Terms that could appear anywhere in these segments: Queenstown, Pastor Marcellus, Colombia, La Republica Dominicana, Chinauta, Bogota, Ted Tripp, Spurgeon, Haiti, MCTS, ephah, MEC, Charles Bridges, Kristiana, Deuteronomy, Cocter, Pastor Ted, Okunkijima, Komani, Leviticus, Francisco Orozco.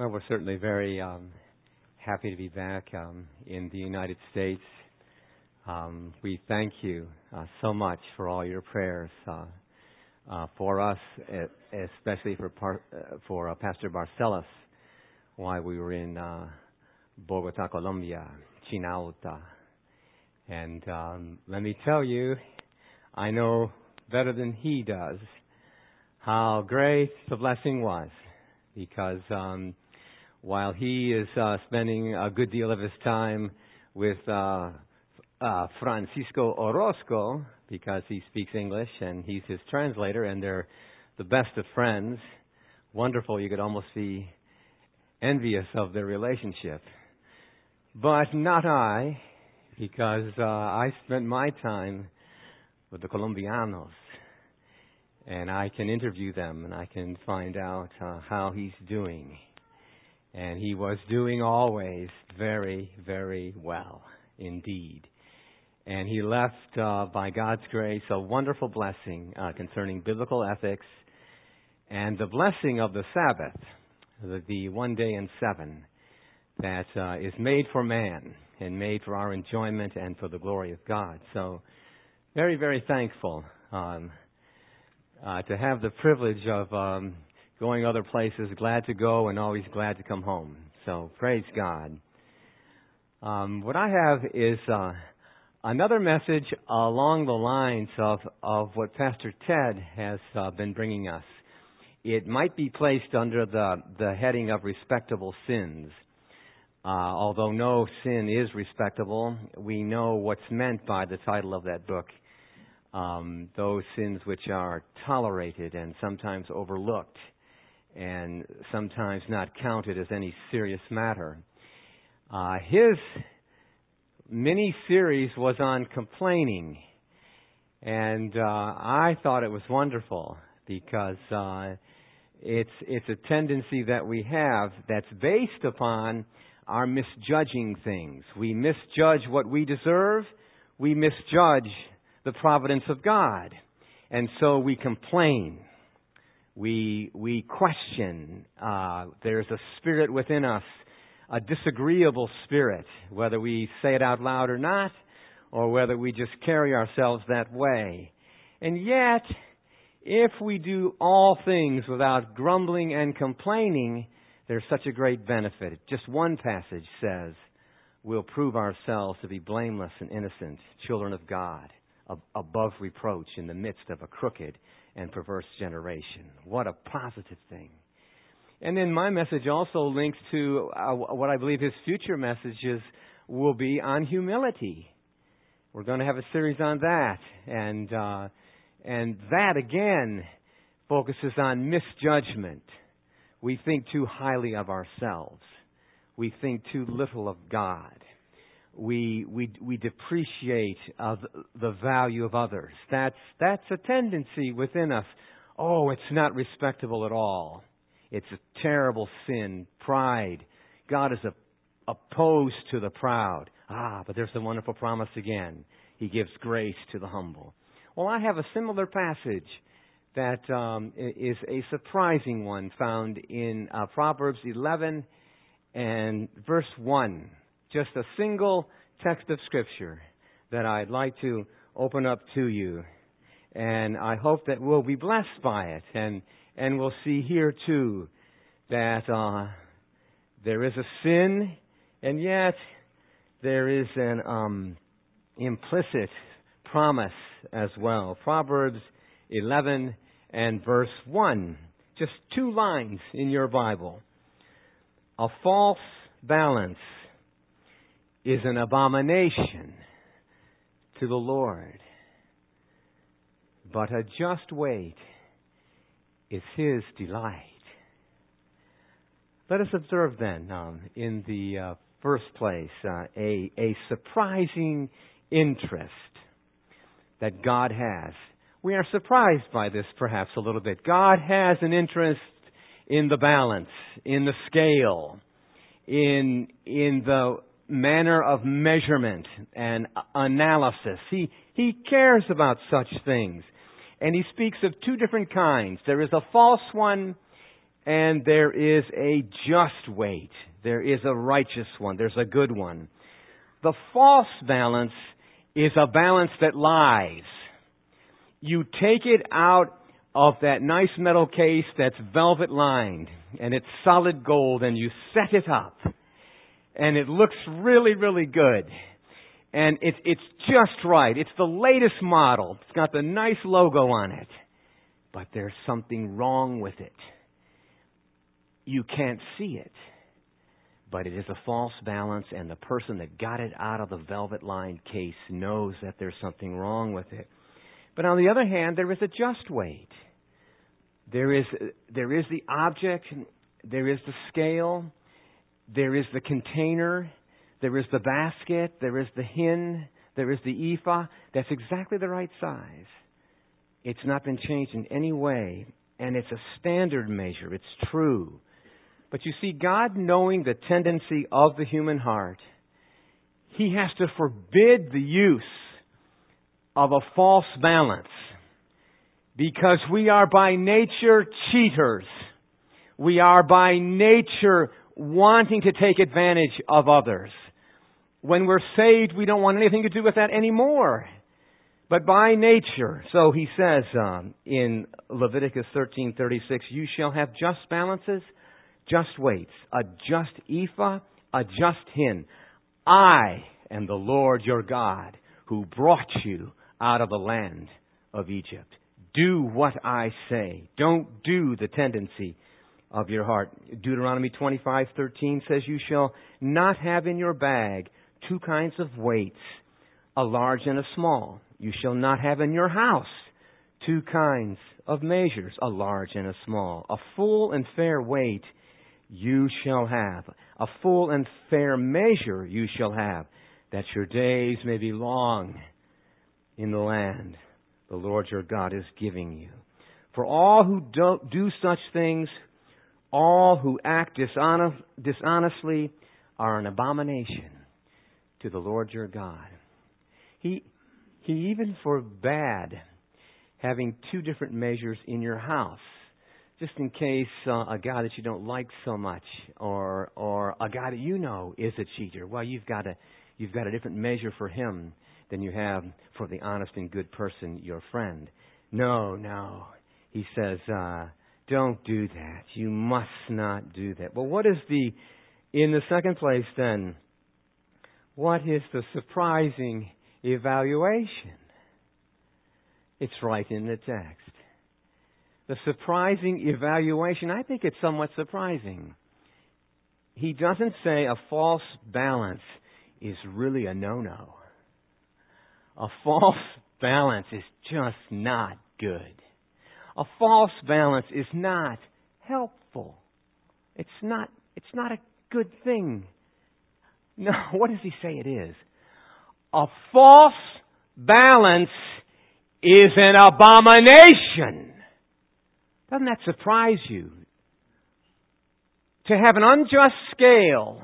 Well, we're certainly very happy to be back in the United States. We thank you so much for all your prayers for us, especially for Pastor Marcellus while we were in Bogota, Colombia, Chinauta. And let me tell you, I know better than he does how great the blessing was, because while he is spending a good deal of his time with Francisco Orozco, because he speaks English and he's his translator, and they're the best of friends, wonderful, you could almost be envious of their relationship. But not I, because I spent my time with the Colombianos, and I can interview them and I can find out how he's doing. And he was doing always very, very well indeed. And he left, by God's grace, a wonderful blessing concerning biblical ethics and the blessing of the Sabbath, the one day in seven, that is made for man and made for our enjoyment and for the glory of God. So very, very thankful to have the privilege of going other places, glad to go and always glad to come home. So praise God. What I have is another message along the lines of what Pastor Ted has been bringing us. It might be placed under the heading of respectable sins. Although no sin is respectable, we know what's meant by the title of that book. Those sins which are tolerated and sometimes overlooked and sometimes not counted as any serious matter. His mini-series was on complaining, and I thought it was wonderful, because it's a tendency that we have that's based upon our misjudging things. We misjudge what we deserve. We misjudge the providence of God. And so we complain. We question. There's a spirit within us, a disagreeable spirit, whether we say it out loud or not, or whether we just carry ourselves that way. And yet, if we do all things without grumbling and complaining, there's such a great benefit. Just one passage says, we'll prove ourselves to be blameless and innocent, children of God, above reproach in the midst of a crooked and perverse generation. What a positive thing. And then my message also links to what I believe his future messages will be on humility. We're going to have a series on that. And that, again, focuses on misjudgment. We think too highly of ourselves. We think too little of God. We depreciate the value of others. That's a tendency within us. Oh, it's not respectable at all. It's a terrible sin, pride. God is opposed to the proud. But there's the wonderful promise again. He gives grace to the humble. Well, I have a similar passage that is a surprising one, found in Proverbs 11 and verse 1. Just a single text of Scripture that I'd like to open up to you. And I hope that we'll be blessed by it. And we'll see here, too, that there is a sin, and yet there is an implicit promise as well. Proverbs 11 and verse 1. Just two lines in your Bible. A false balance is an abomination to the Lord, but a just weight is His delight. Let us observe then, in the first place, a surprising interest that God has. We are surprised by this perhaps a little bit. God has an interest in the balance, in the scale, in the manner of measurement and analysis. He cares about such things. And he speaks of two different kinds. There is a false one And there is a just weight. There is a righteous one. There's a good one. The false balance is a balance that lies. You take it out of that nice metal case that's velvet lined and it's solid gold, and you set it up and it looks really, really good. And it's just right. It's the latest model. It's got the nice logo on it. But there's something wrong with it. You can't see it. But it is a false balance, and the person that got it out of the velvet-lined case knows that there's something wrong with it. But on the other hand, there is a just weight. There is the object. There is the scale. There is the container. There is the basket. There is the hin. There is the ephah. That's exactly the right size. It's not been changed in any way. And it's a standard measure. It's true. But you see, God, knowing the tendency of the human heart, He has to forbid the use of a false balance, because we are by nature cheaters. We are by nature wanting to take advantage of others. When we're saved, we don't want anything to do with that anymore. But by nature, so He says in Leviticus 13:36, you shall have just balances, just weights, a just ephah, a just hin. I am the Lord your God who brought you out of the land of Egypt. Do what I say. Don't do the tendency of your heart. Deuteronomy 25:13 says, you shall not have in your bag two kinds of weights, a large and a small. You shall not have in your house two kinds of measures, a large and a small. A full and fair weight you shall have. A full and fair measure you shall have, that your days may be long in the land the Lord your God is giving you. For all who do such things, all who act dishonestly, are an abomination to the Lord your God. He even forbade having two different measures in your house, just in case a guy that you don't like so much, or a guy that you know is a cheater. Well, you've got a different measure for him than you have for the honest and good person, your friend. No. He says, don't do that. You must not do that. Well, in the second place then, what is the surprising evaluation? It's right in the text. The surprising evaluation, I think it's somewhat surprising. He doesn't say a false balance is really a no-no. A false balance is just not good. A false balance is not helpful. It's not a good thing. No, what does he say it is? A false balance is an abomination. Doesn't that surprise you? To have an unjust scale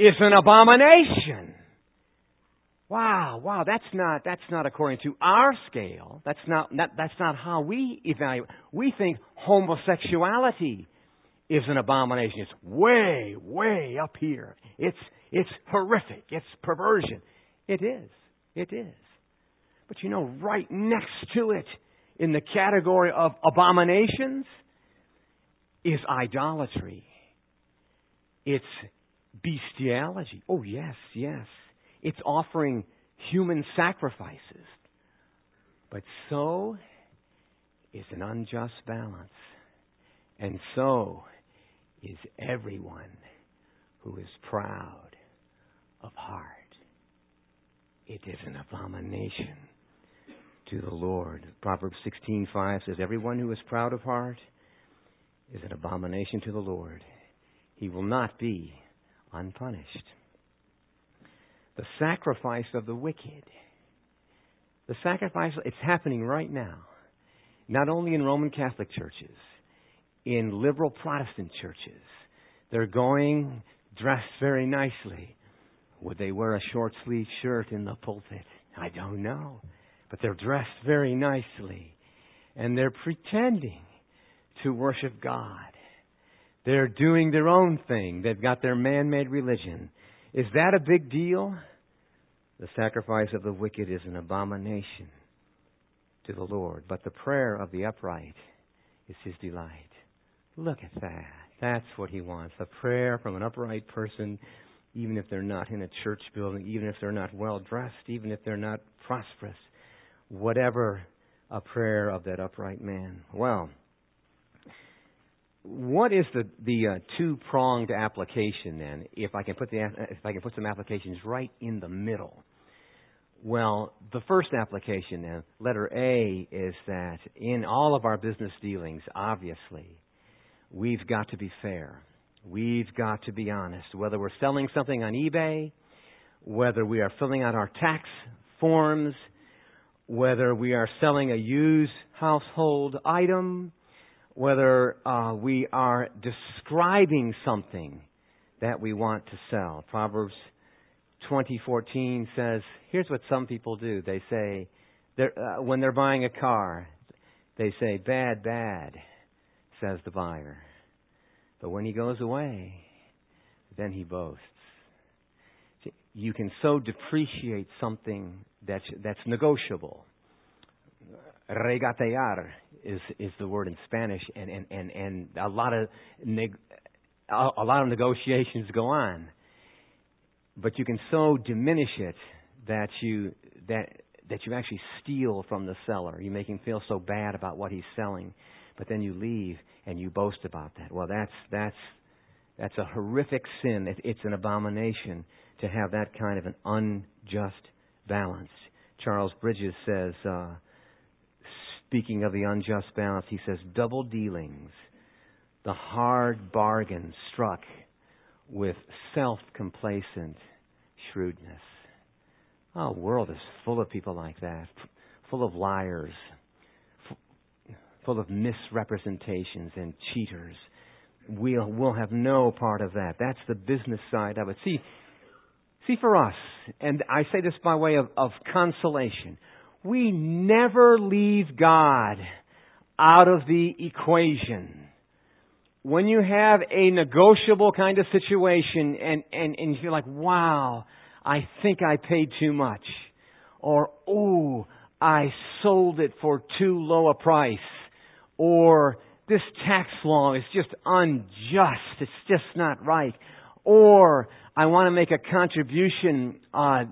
is an abomination. Wow, that's not according to our scale. That's not how we evaluate. We think homosexuality is an abomination. It's way, way up here. It's horrific. It's perversion. It is. But you know, right next to it, in the category of abominations, is idolatry. It's bestiality. Oh, yes. It's offering human sacrifices. But so is an unjust balance. And so is everyone who is proud of heart. It is an abomination to the Lord. Proverbs 16:5 says, everyone who is proud of heart is an abomination to the Lord. He will not be unpunished. The sacrifice of the wicked. The sacrifice, it's happening right now. Not only in Roman Catholic churches, in liberal Protestant churches. They're going dressed very nicely. Would they wear a short-sleeved shirt in the pulpit? I don't know. But they're dressed very nicely. And they're pretending to worship God. They're doing their own thing. They've got their man-made religion. Is that a big deal? The sacrifice of the wicked is an abomination to the Lord, but the prayer of the upright is His delight. Look at that. That's what He wants. A prayer from an upright person, even if they're not in a church building, even if they're not well-dressed, even if they're not prosperous. Whatever a prayer of that upright man. Well, what is the two-pronged application then? If I can put some applications right in the middle. Well, the first application then, letter A, is that in all of our business dealings, obviously, we've got to be fair. We've got to be honest. Whether we're selling something on eBay, whether we are filling out our tax forms, whether we are selling a used household item, whether we are describing something that we want to sell. Proverbs 20:14 says, here's what some people do. They say, when they're buying a car, they say, "Bad, bad," says the buyer. But when he goes away, then he boasts. You can so depreciate something that's negotiable. Regatear is the word in Spanish, and a lot of negotiations go on. But you can so diminish it that you actually steal from the seller. You make him feel so bad about what he's selling, but then you leave and you boast about that. Well, that's a horrific sin. It's an abomination to have that kind of an unjust balance. Charles Bridges says, speaking of the unjust balance, he says, double dealings, the hard bargain struck with self-complacent shrewdness. Our world is full of people like that, full of liars, full of misrepresentations and cheaters. We'll have no part of that. That's the business side of it. See, for us, and I say this by way of consolation, we never leave God out of the equation. When you have a negotiable kind of situation and you're like, wow, I think I paid too much. Or, oh, I sold it for too low a price. Or, this tax law is just unjust. It's just not right. Or, I want to make a contribution to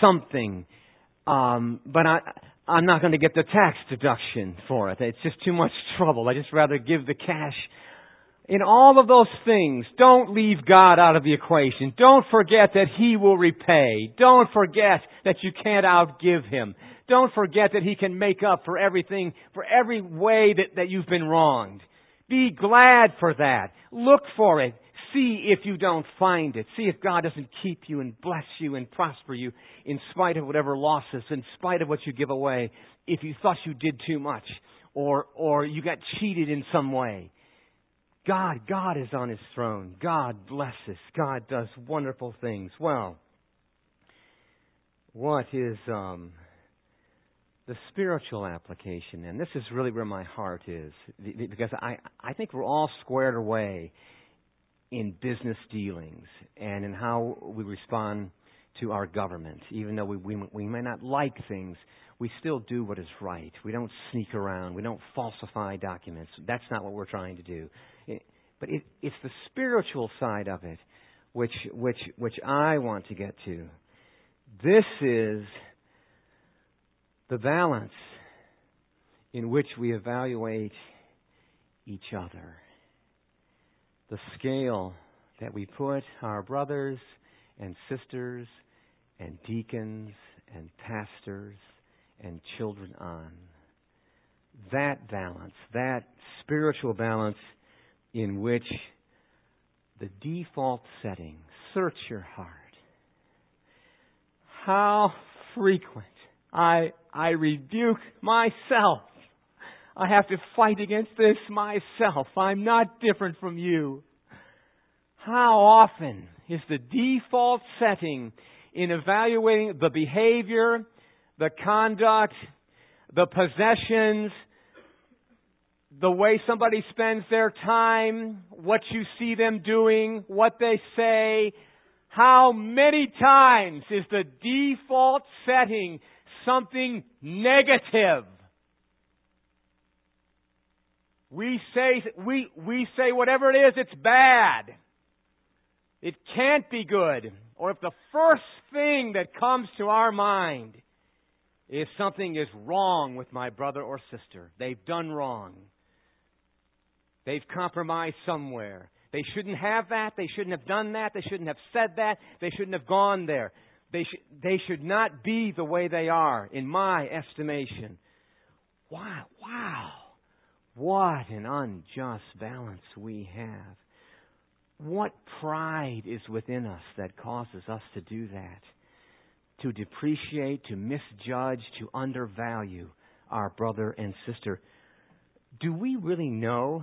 something, but I'm not going to get the tax deduction for it. It's just too much trouble. I'd just rather give the cash. In all of those things, don't leave God out of the equation. Don't forget that He will repay. Don't forget that you can't outgive Him. Don't forget that He can make up for everything, for every way that you've been wronged. Be glad for that. Look for it. See if you don't find it. See if God doesn't keep you and bless you and prosper you in spite of whatever losses, in spite of what you give away, if you thought you did too much or you got cheated in some way. God is on His throne. God blesses. God does wonderful things. Well, what is the spiritual application? And this is really where my heart is, because I think we're all squared away in business dealings and in how we respond to our government. Even though we may not like things, we still do what is right. We don't sneak around. We don't falsify documents. That's not what we're trying to do. But it's the spiritual side of it which I want to get to. This is the balance in which we evaluate each other. The scale that we put our brothers and sisters and deacons and pastors and children on. That balance, that spiritual balance in which the default setting, search your heart. How frequent I rebuke myself. I have to fight against this myself. I'm not different from you. How often is the default setting in evaluating the behavior, the conduct, the possessions, The way somebody spends their time, what you see them doing, what they say, how many times is the default setting something negative? We say whatever it is, it's bad. It can't be good. Or if the first thing that comes to our mind is something is wrong with my brother or sister, they've done wrong. They've compromised somewhere. They shouldn't have that. They shouldn't have done that. They shouldn't have said that. They shouldn't have gone there. They should not be the way they are, in my estimation. Wow. What an unjust balance we have. What pride is within us that causes us to do that? To depreciate, to misjudge, to undervalue our brother and sister. Do we really know?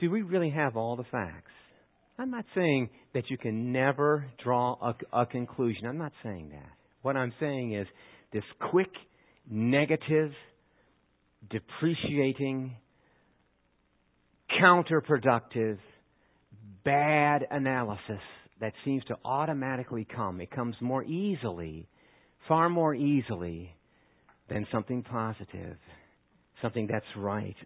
Do we really have all the facts? I'm not saying that you can never draw a conclusion. I'm not saying that. What I'm saying is this quick, negative, depreciating, counterproductive, bad analysis that seems to automatically come. It comes more easily, far more easily than something positive, something that's right.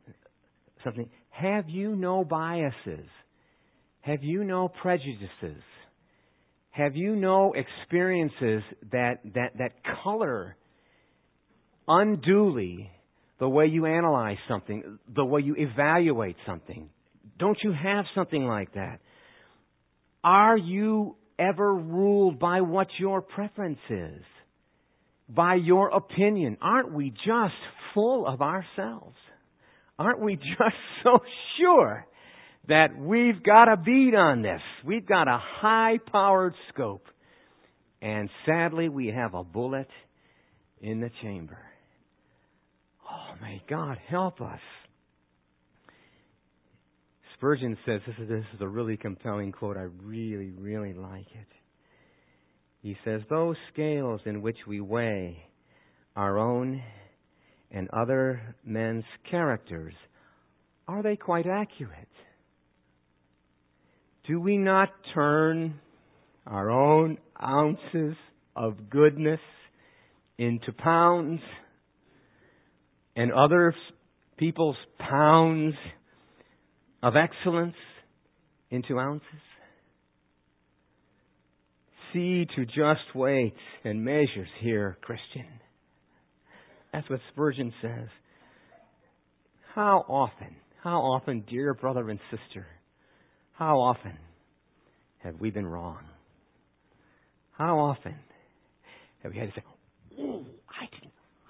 Something. Have you no biases? Have you no prejudices? Have you no experiences that color unduly the way you analyze something, the way you evaluate something? Don't you have something like that? Are you ever ruled by what your preference is, by your opinion? Aren't we just full of ourselves? Aren't we just so sure that we've got a bead on this? We've got a high-powered scope. And sadly, we have a bullet in the chamber. Oh, may God help us. Spurgeon says, this is a really compelling quote. I really, really like it. He says, those scales in which we weigh our own and other men's characters, are they quite accurate? Do we not turn our own ounces of goodness into pounds and other people's pounds of excellence into ounces? See to just weights and measures here, Christian. That's what Spurgeon says. How often, dear brother and sister, how often have we been wrong? How often have we had to say, oh,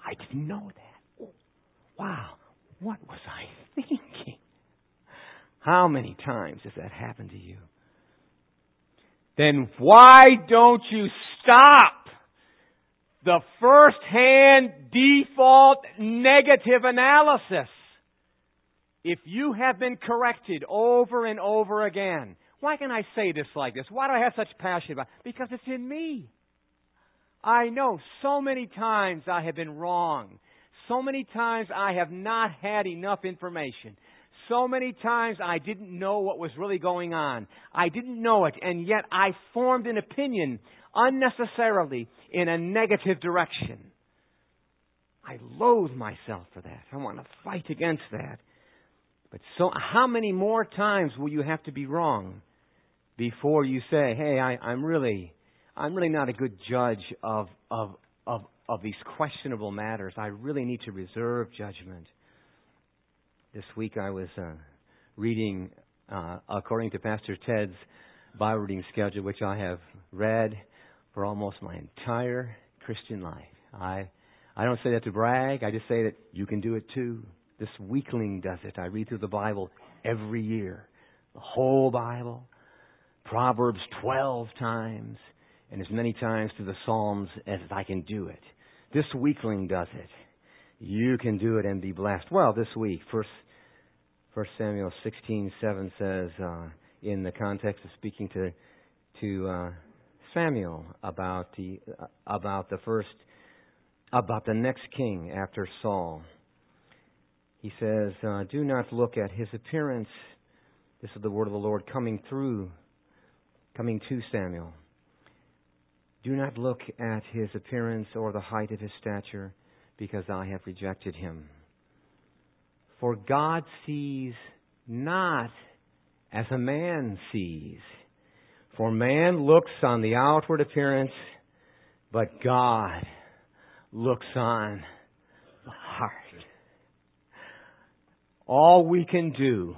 I didn't know that. Oh, wow, what was I thinking? How many times has that happened to you? Then why don't you stop the first-hand default negative analysis? If you have been corrected over and over again, why can I say this like this? Why do I have such passion about it? Because it's in me. I know so many times I have been wrong. So many times I have not had enough information. So many times I didn't know what was really going on. I didn't know it, and yet I formed an opinion unnecessarily in a negative direction. I loathe myself for that. I want to fight against that. But so how many more times will you have to be wrong before you say, hey, I'm really not a good judge of these questionable matters. I really need to reserve judgment. This week I was reading, according to Pastor Ted's Bible reading schedule, which I have read for almost my entire Christian life. I don't say that to brag. I just say that you can do it too. This weakling does it. I read through the Bible every year. The whole Bible. Proverbs 12 times. And as many times through the Psalms as I can do it. This weakling does it. You can do it and be blessed. Well, this week, 1 Samuel 16:7 says, in the context of speaking to Samuel about the next king after Saul, He says, do not look at his appearance. This is the word of the Lord coming to Samuel. Do not look at his appearance or the height of his stature, because I have rejected him. For God sees not as a man sees. For man looks on the outward appearance, but God looks on the heart. All we can do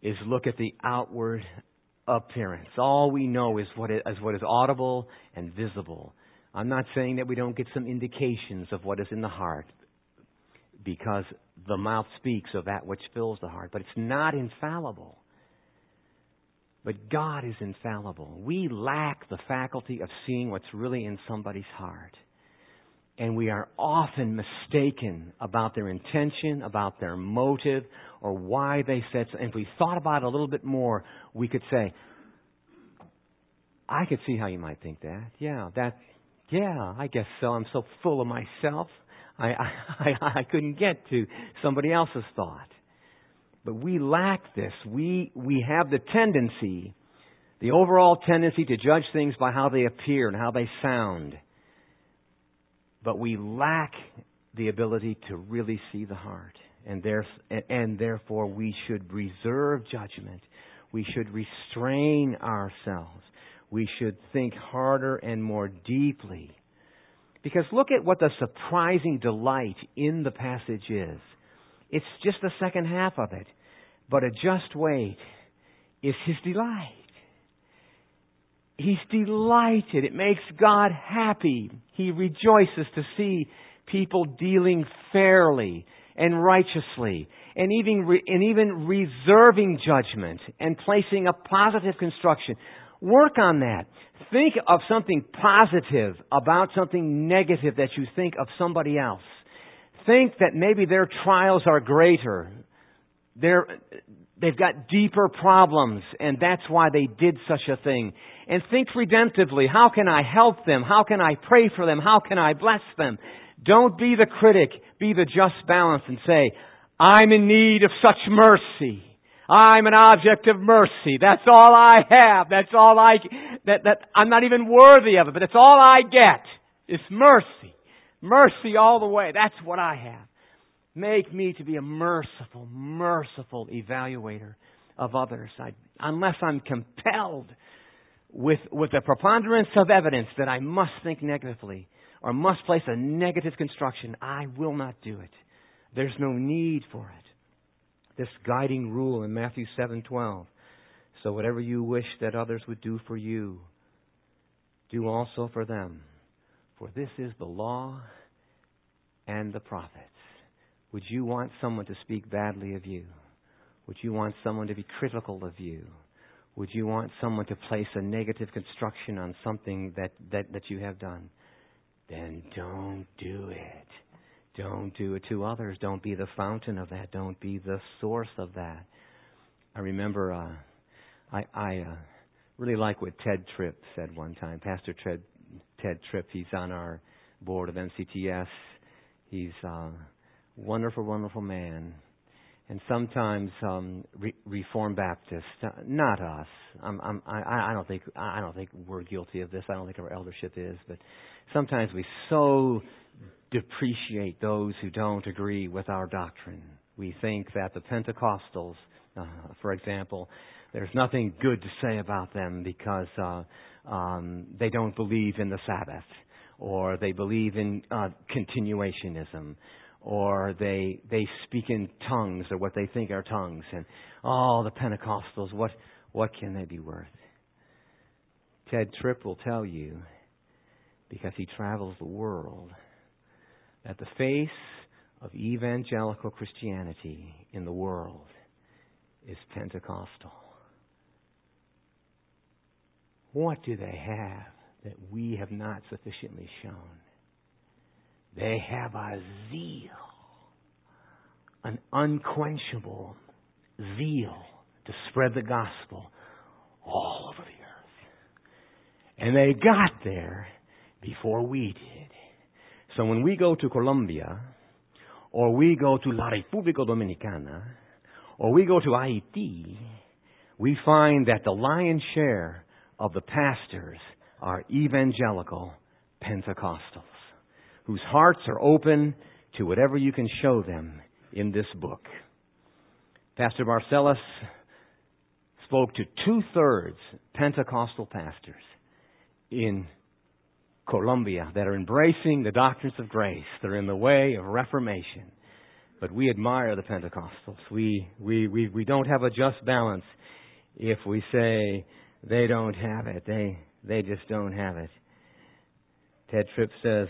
is look at the outward appearance. All we know is what is audible and visible. I'm not saying that we don't get some indications of what is in the heart, because the mouth speaks of that which fills the heart, but it's not infallible. But God is infallible. We lack the faculty of seeing what's really in somebody's heart. And we are often mistaken about their intention, about their motive, or why they said so. And if we thought about it a little bit more, we could say, I could see how you might think that. Yeah, I guess so. I'm so full of myself. I couldn't get to somebody else's thought. But we lack this. We have the tendency, the overall tendency to judge things by how they appear and how they sound. But we lack the ability to really see the heart. And therefore, we should reserve judgment. We should restrain ourselves. We should think harder and more deeply. Because look at what the surprising delight in the passage is. It's just the second half of it. But a just weight is his delight. He's delighted. It makes God happy. He rejoices to see people dealing fairly and righteously, and even reserving judgment and placing a positive construction. Work on that. Think of something positive about something negative that you think of somebody else. Think that maybe their trials are greater. They've got deeper problems, and that's why they did such a thing. And think redemptively. How can I help them? How can I pray for them? How can I bless them? Don't be the critic. Be the just balance and say, I'm in need of such mercy. I'm an object of mercy. That's all I have. I'm not even worthy of it, but that's all I get. It's mercy. Mercy all the way. That's what I have. Make me to be a merciful, merciful evaluator of others. Unless I'm compelled with the preponderance of evidence that I must think negatively or must place a negative construction, I will not do it. There's no need for it. This guiding rule in Matthew 7:12. So whatever you wish that others would do for you, do also for them. For this is the law and the prophets. Would you want someone to speak badly of you? Would you want someone to be critical of you? Would you want someone to place a negative construction on something that you have done? Then don't do it. Don't do it to others. Don't be the fountain of that. Don't be the source of that. I remember I really like what Ted Tripp said one time. Pastor Ted Tripp, he's on our board of MCTS. He's a wonderful, wonderful man. And sometimes Reformed Baptists, not us. I don't think we're guilty of this. I don't think our eldership is. But sometimes we so depreciate those who don't agree with our doctrine. We think that the Pentecostals, for example, there's nothing good to say about them because they don't believe in the Sabbath, or they believe in continuationism, or they speak in tongues, or what they think are tongues. And, the Pentecostals, what can they be worth? Ted Tripp will tell you, because he travels the world, that the face of evangelical Christianity in the world is Pentecostal. What do they have that we have not sufficiently shown? They have a zeal, an unquenchable zeal to spread the gospel all over the earth. And they got there before we did. So when we go to Colombia, or we go to La Republica Dominicana, or we go to Haiti, we find that the lion's share of the pastors are evangelical Pentecostals, whose hearts are open to whatever you can show them in this book. Pastor Marcellus spoke to 2/3 Pentecostal pastors in Colombia that are embracing the doctrines of grace. They're in the way of reformation. But we admire the Pentecostals. We don't have a just balance if we say they don't have it. They just don't have it. Ted Tripp says,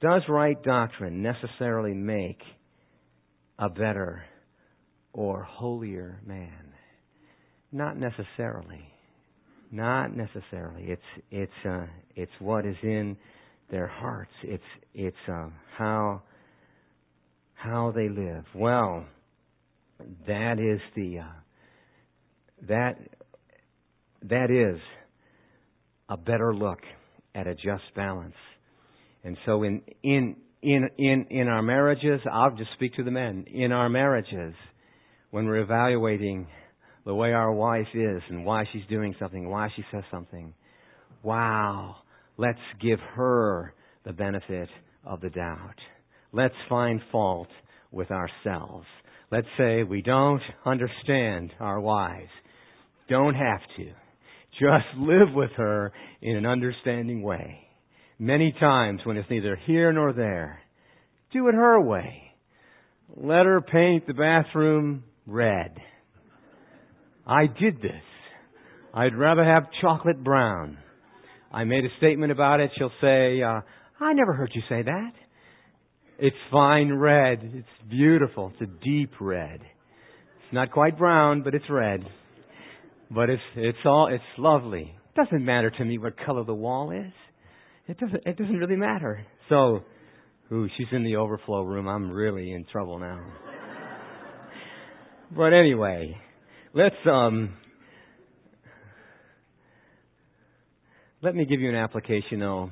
does right doctrine necessarily make a better or holier man? Not necessarily. Not necessarily. It's what is in their hearts. It's how they live. Well, that is that is a better look at a just balance. And so in our marriages, I'll just speak to the men. In our marriages, when we're evaluating the way our wife is and why she's doing something, why she says something, wow, let's give her the benefit of the doubt. Let's find fault with ourselves. Let's say we don't understand our wives. Don't have to. Just live with her in an understanding way. Many times when it's neither here nor there, do it her way. Let her paint the bathroom red. I did this. I'd rather have chocolate brown. I made a statement about it. She'll say, I never heard you say that. It's fine red. It's beautiful. It's a deep red. It's not quite brown, but it's red. But it's lovely. It doesn't matter to me what color the wall is. It doesn't really matter. So, ooh, she's in the overflow room. I'm really in trouble now. But anyway, let me give you an application, though,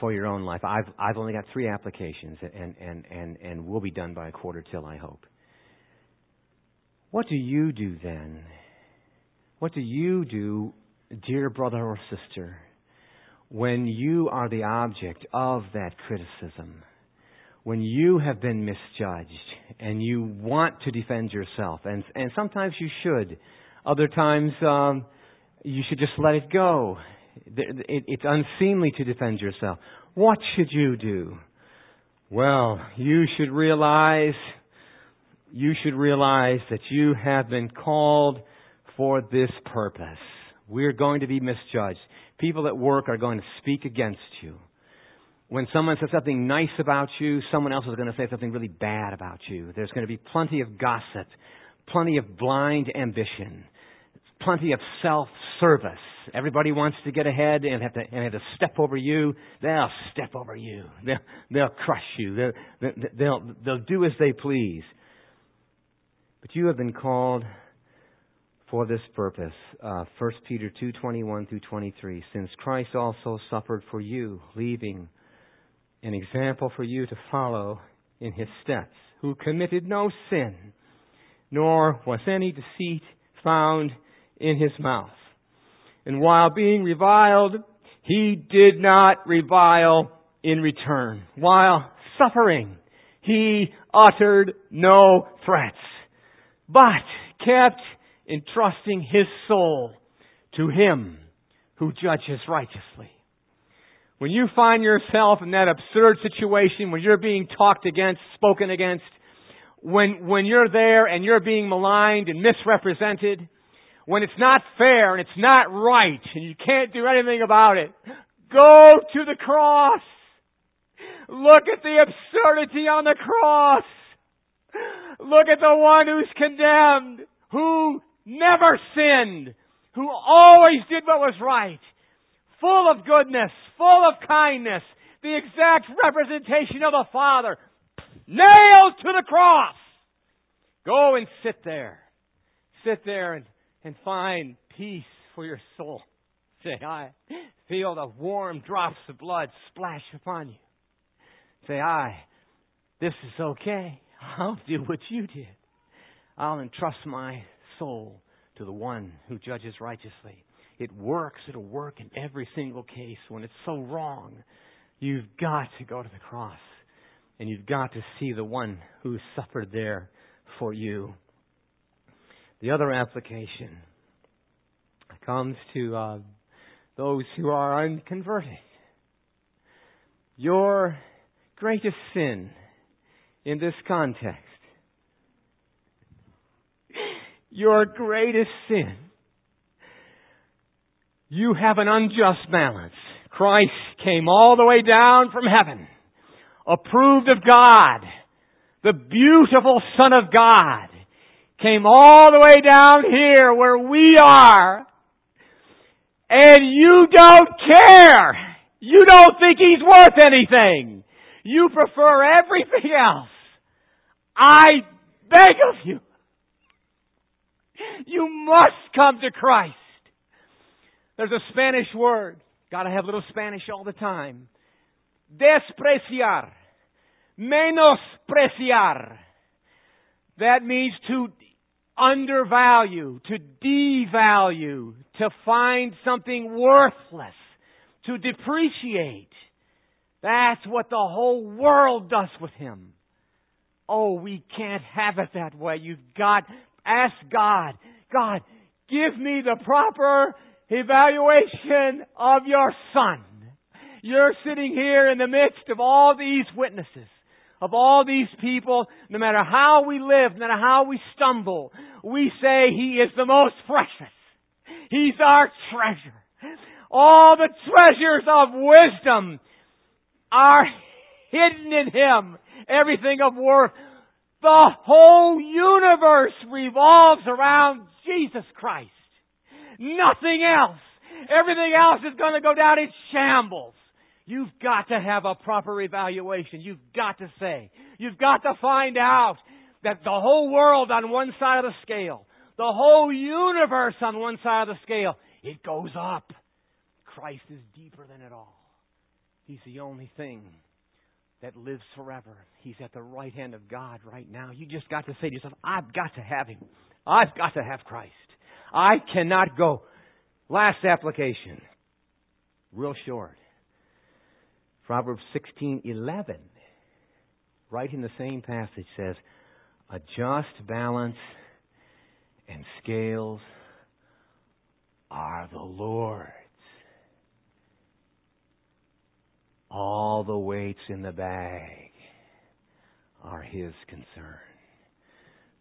for your own life. I've only got 3 applications, and we'll be done by 11:45, I hope. What do you do then? What do you do, dear brother or sister, when you are the object of that criticism? When you have been misjudged and you want to defend yourself, and sometimes you should, other times you should just let it go. It's unseemly to defend yourself. What should you do? Well, you should realize that you have been called for this purpose. We're going to be misjudged. People at work are going to speak against you. When someone says something nice about you, someone else is going to say something really bad about you. There's going to be plenty of gossip, plenty of blind ambition, plenty of self-service. Everybody wants to get ahead and have to step over you. They'll step over you. They'll crush you. They'll do as they please. But you have been called for this purpose. 1 Peter 2:21 through 23. Since Christ also suffered for you, leaving an example for you to follow in his steps, who committed no sin, nor was any deceit found in his mouth. And while being reviled, he did not revile in return. While suffering, he uttered no threats, but kept entrusting his soul to him who judges righteously. When you find yourself in that absurd situation, when you're being talked against, spoken against, when you're there and you're being maligned and misrepresented, when it's not fair and it's not right and you can't do anything about it, go to the cross. Look at the absurdity on the cross. Look at the one who's condemned, who never sinned, who always did what was right, full of goodness, full of kindness, the exact representation of the Father, nailed to the cross. Go and sit there. Sit there and find peace for your soul. Say, I feel the warm drops of blood splash upon you. Say, I This is okay. I'll do what you did. I'll entrust my soul to the one who judges righteously. It works. It'll work in every single case. When it's so wrong, you've got to go to the cross. And you've got to see the one who suffered there for you. The other application comes to those who are unconverted. Your greatest sin in this context, your greatest sin, you have an unjust balance. Christ came all the way down from heaven, approved of God, the beautiful Son of God, came all the way down here where we are, and you don't care. You don't think He's worth anything. You prefer everything else. I beg of you, you must come to Christ. There's a Spanish word. Gotta have little Spanish all the time. Despreciar. Menospreciar. That means to undervalue, to devalue, to find something worthless, to depreciate. That's what the whole world does with Him. Oh, we can't have it that way. You've got to ask God, God, give me the proper evaluation of your Son. You're sitting here in the midst of all these witnesses, of all these people. No matter how we live, no matter how we stumble, we say He is the most precious. He's our treasure. All the treasures of wisdom are hidden in Him. Everything of worth. The whole universe revolves around Jesus Christ. Nothing else. Everything else is going to go down in shambles. You've got to have a proper evaluation. You've got to say. You've got to find out that the whole world on one side of the scale, the whole universe on one side of the scale, it goes up. Christ is deeper than it all. He's the only thing that lives forever. He's at the right hand of God right now. You just got to say to yourself, I've got to have Him. I've got to have Christ. I cannot go. Last application. Real short. Proverbs 16:11, right in the same passage, says, a just balance and scales are the Lord's. All the weights in the bag are His concern.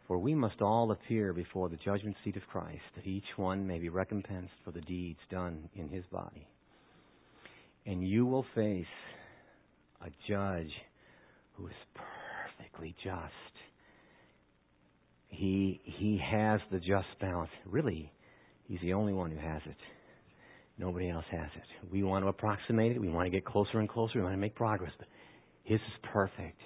For we must all appear before the judgment seat of Christ, that each one may be recompensed for the deeds done in his body. And you will face a judge who is perfectly just. He has the just balance. Really, He's the only one who has it. Nobody else has it. We want to approximate it. We want to get closer and closer. We want to make progress. But His is perfect.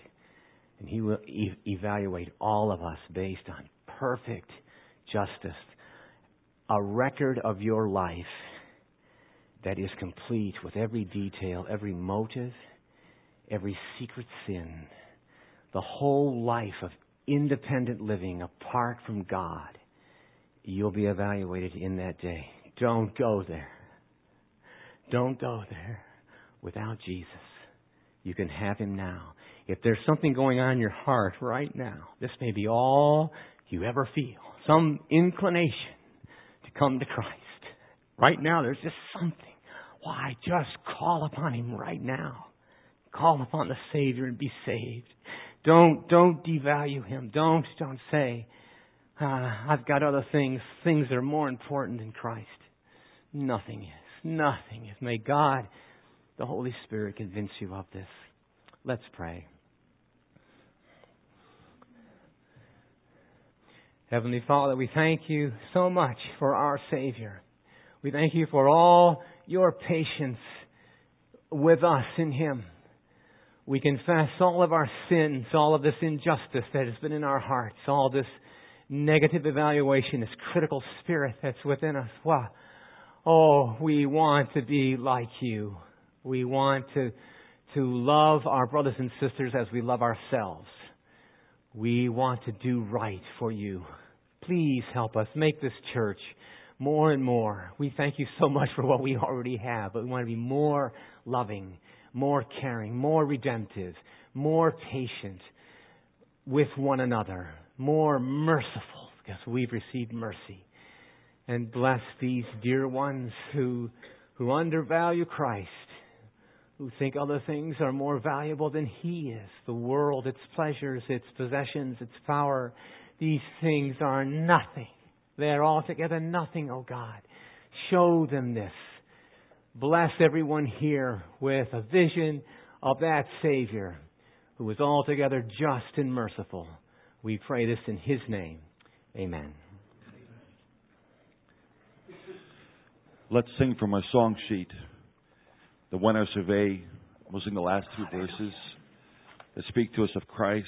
And He will evaluate all of us based on perfect justice. A record of your life that is complete with every detail, every motive, every secret sin. The whole life of independent living apart from God. You'll be evaluated in that day. Don't go there. Don't go there without Jesus. You can have Him now. If there's something going on in your heart right now, this may be all you ever feel. Some inclination to come to Christ. Right now, there's just something. Why, just call upon Him right now. Call upon the Savior and be saved. Don't devalue Him. Don't say, I've got other things. Things that are more important than Christ. Nothing is. Nothing is. May God, the Holy Spirit, convince you of this. Let's pray. Heavenly Father, we thank You so much for our Savior. We thank You for all Your patience with us in Him. We confess all of our sins, all of this injustice that has been in our hearts, all this negative evaluation, this critical spirit that's within us. Wow. Oh, we want to be like You. We want to to love our brothers and sisters as we love ourselves. We want to do right for you. Please help us make this church more and more. We thank you so much for what we already have, but we want to be more loving, more caring, more redemptive, more patient with one another, more merciful because we've received mercy. And bless these dear ones who undervalue Christ, who think other things are more valuable than He is. The world, its pleasures, its possessions, its power, these things are nothing. They're altogether nothing, oh God. Show them this. Bless everyone here with a vision of that Savior who is altogether just and merciful. We pray this in His name. Amen. Let's sing from our song sheet. The one I survey, we'll sing the last two verses that speak to us of Christ.